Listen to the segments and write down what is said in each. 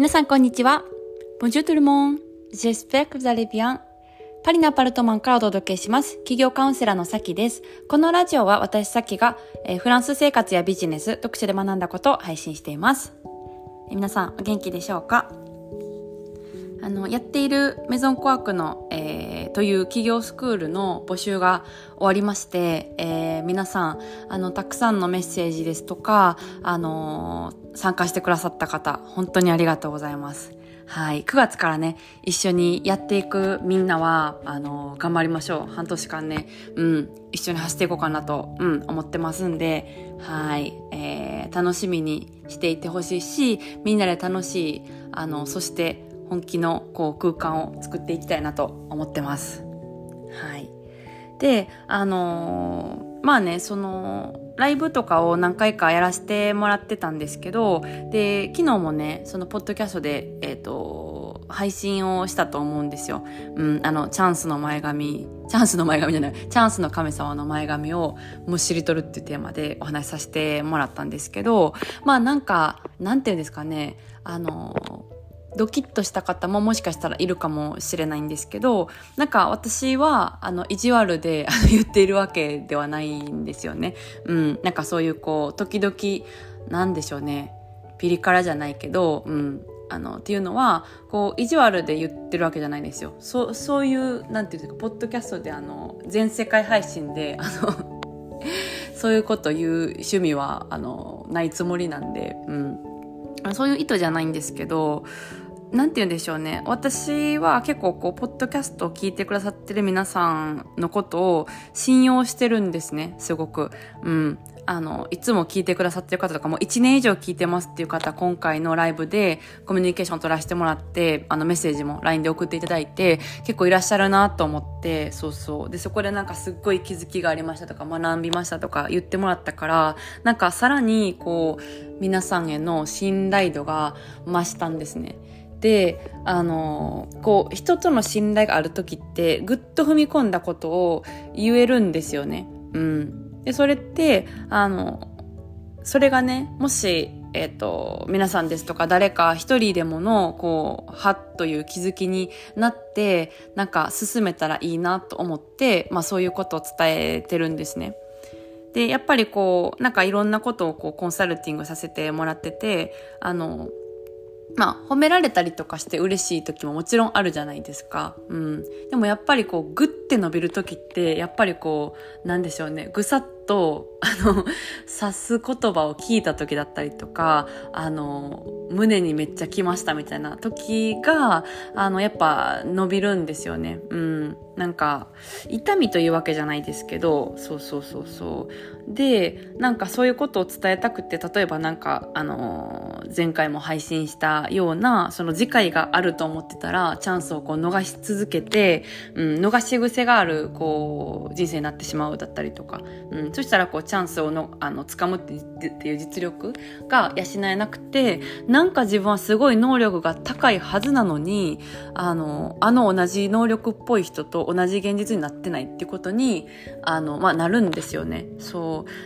皆さんこんにちは。Bonjour tout le monde. J'espère que vous allez bien。パリのアパルトマンからお届けします。企業カウンセラーのさきです。このラジオは私さきがフランス生活やビジネス、読書で学んだことを配信しています。皆さんお元気でしょうか？やっているメゾンコアクの、という企業スクールの募集が終わりまして、皆さんたくさんのメッセージですとか、参加してくださった方、本当にありがとうございます。はい、9月からね、一緒にやっていくみんなは、頑張りましょう。半年間ね、一緒に走っていこうかなと、思ってますんで、はい、楽しみにしていてほしいし、みんなで楽しい、そして本気のこう空間を作っていきたいなと思ってます。はい。で、まあね、ライブとかを何回かやらせてもらってたんですけど、で、昨日もね、そのポッドキャストで、配信をしたと思うんですよ。チャンスの神様の前髪をむしり取るっていうテーマでお話しさせてもらったんですけど、まあなんていうんですかね、ドキッとした方ももしかしたらいるかもしれないんですけど、なんか私は意地悪で言っているわけではないんですよね。なんかそういうこう時々なんでしょうね、ピリ辛じゃないけど、っていうのはこう意地悪で言ってるわけじゃないんですよ。そういうなんていうかポッドキャストで全世界配信でそういうこと言う趣味はないつもりなんで、そういう意図じゃないんですけど、なんて言うんでしょうね。私は結構こう、ポッドキャストを聞いてくださってる皆さんのことを信用してるんですね、すごく。いつも聞いてくださってる方とかも1年以上聞いてますっていう方、今回のライブでコミュニケーション取らせてもらって、メッセージも LINE で送っていただいて、結構いらっしゃるなと思って、で、そこでなんかすっごい気づきがありましたとか、学びましたとか言ってもらったから、なんかさらにこう、皆さんへの信頼度が増したんですね。で、こう、人との信頼がある時って、ぐっと踏み込んだことを言えるんですよね。で、それって、それがね、もし、皆さんですとか誰か一人でもの、こう、はっという気づきになって、なんか進めたらいいなと思って、まあそういうことを伝えてるんですね。で、やっぱりこう、なんかいろんなことをこう、コンサルティングさせてもらってて、まあ、褒められたりとかして嬉しい時ももちろんあるじゃないですか。でもやっぱりこう、グッて伸びる時って、やっぱりこう、なんでしょうね、ぐさっと、察す言葉を聞いた時だったりとか、胸にめっちゃきましたみたいな時が、やっぱ伸びるんですよね。なんか、痛みというわけじゃないですけど、で、なんかそういうことを伝えたくて、例えばなんか、前回も配信したような、その次回があると思ってたら、チャンスをこう逃し続けて、逃し癖がある、こう、人生になってしまうだったりとか、そしたらこう、チャンスを掴むっていう実力が養えなくて、なんか自分はすごい能力が高いはずなのに、同じ能力っぽい人と同じ現実になってないってことに、まあ、なるんですよね。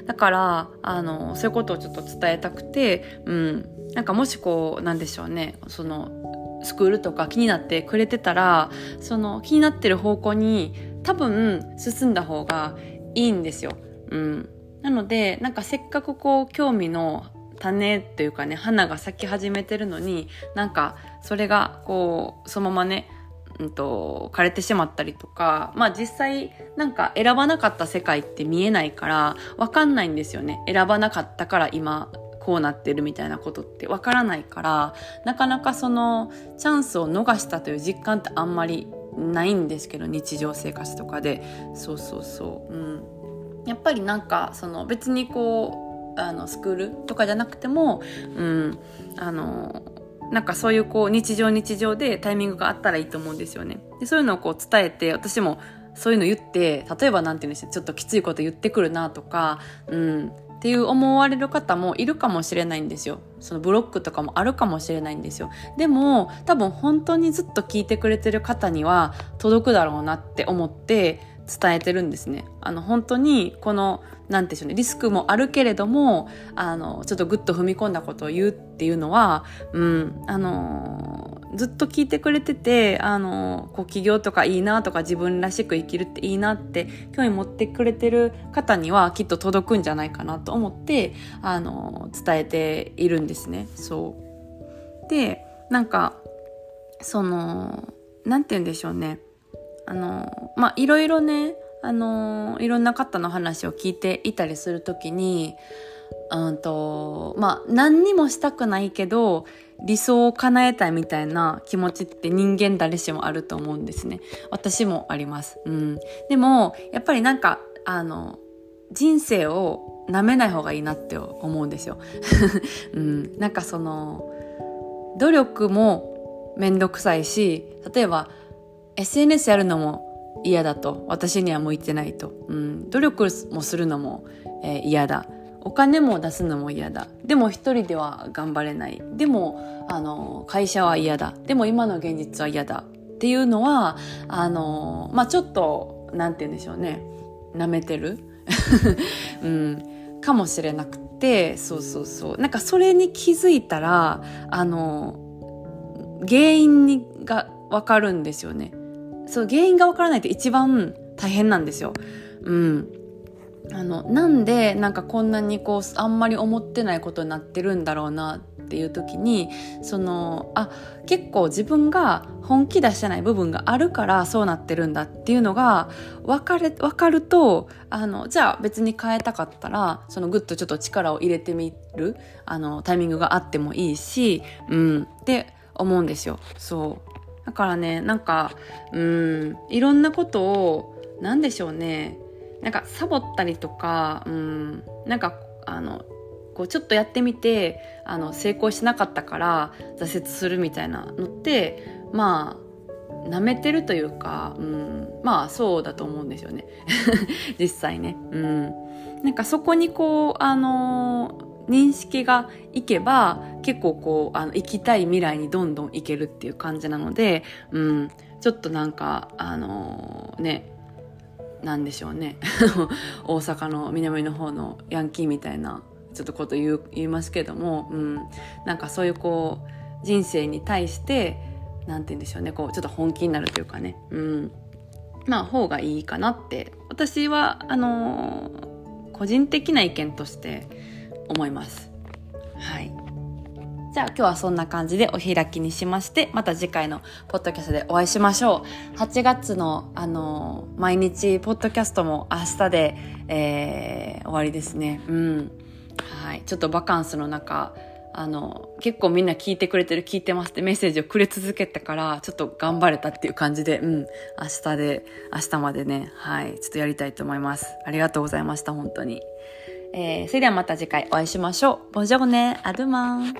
だから、そういうことをちょっと伝えたくて、なんかもしこう、なんでしょうね、スクールとか気になってくれてたら、気になってる方向に多分進んだ方がいいんですよ。なので、なんかせっかくこう、興味の種というかね、花が咲き始めてるのに、なんかそれがこう、そのままね、枯れてしまったりとか、まあ実際なんか選ばなかった世界って見えないからわかんないんですよね。選ばなかったから今こうなってるみたいなことってわからないから、なかなかチャンスを逃したという実感ってあんまりないんですけど、日常生活とかで。やっぱりなんか別にこう、スクールとかじゃなくても、なんかそういうこう日常でタイミングがあったらいいと思うんですよね。で、そういうのをこう伝えて、私もそういうの言って、例えばなんていうんですか、ちょっときついこと言ってくるなとか、っていう思われる方もいるかもしれないんですよ。ブロックとかもあるかもしれないんですよ。でも、多分本当にずっと聞いてくれてる方には届くだろうなって思って、伝えてるんですね。本当にこのなんていうんでしょうね、リスクもあるけれどもちょっとグッと踏み込んだことを言うっていうのは、ずっと聞いてくれててこう起業とかいいなとか自分らしく生きるっていいなって興味持ってくれてる方にはきっと届くんじゃないかなと思って伝えているんですね。そうで、なんかそのなんて言うんでしょうね、まあいろいろねいろんな方の話を聞いていたりするときにまあ何にもしたくないけど理想を叶えたいみたいな気持ちって人間誰しもあると思うんですね。私もあります。でもやっぱりなんか人生を舐めない方がいいなって思うんですよ。なんかその努力もめんどくさいし、例えば SNS やるのも嫌だと、私には向いてないと、努力もするのも、嫌だ。お金も出すのも嫌だ。でも一人では頑張れない。でも会社は嫌だ。でも今の現実は嫌だっていうのはまあちょっとなんて言うんでしょうね、舐めてる、かもしれなくて、そうなんかそれに気づいたら原因が分かるんですよね。そう、原因が分からないって一番大変なんですよ。なんでなんかこんなにこうあんまり思ってないことになってるんだろうなっていう時に、結構自分が本気出してない部分があるからそうなってるんだっていうのが分かると、じゃあ別に変えたかったらグッとちょっと力を入れてみるタイミングがあってもいいし、って思うんですよ。そうだからね、なんかいろんなことをなんでしょうね、なんかサボったりとか、なんかこうちょっとやってみて成功しなかったから挫折するみたいなのってまあなめてるというか、まあそうだと思うんですよね実際ね。なんかそこにこう認識がいけば結構こう行きたい未来にどんどん行けるっていう感じなので、ちょっとなんかね、なんでしょうね大阪の南の方のヤンキーみたいなちょっとこと言いますけども、なんかそういうこう人生に対してなんて言うんでしょうね、こうちょっと本気になるというかね、まあ方がいいかなって私は個人的な意見として思います。はい。じゃあ今日はそんな感じでお開きにしまして、また次回のポッドキャストでお会いしましょう。8月の毎日ポッドキャストも明日で、終わりですね。はい。ちょっとバカンスの中結構みんな聞いてくれてる、聞いてますってメッセージをくれ続けたからちょっと頑張れたっていう感じで、明日までね、はい、ちょっとやりたいと思います。ありがとうございました本当に。それではまた次回お会いしましょう。ボンジョーね、アドゥマン。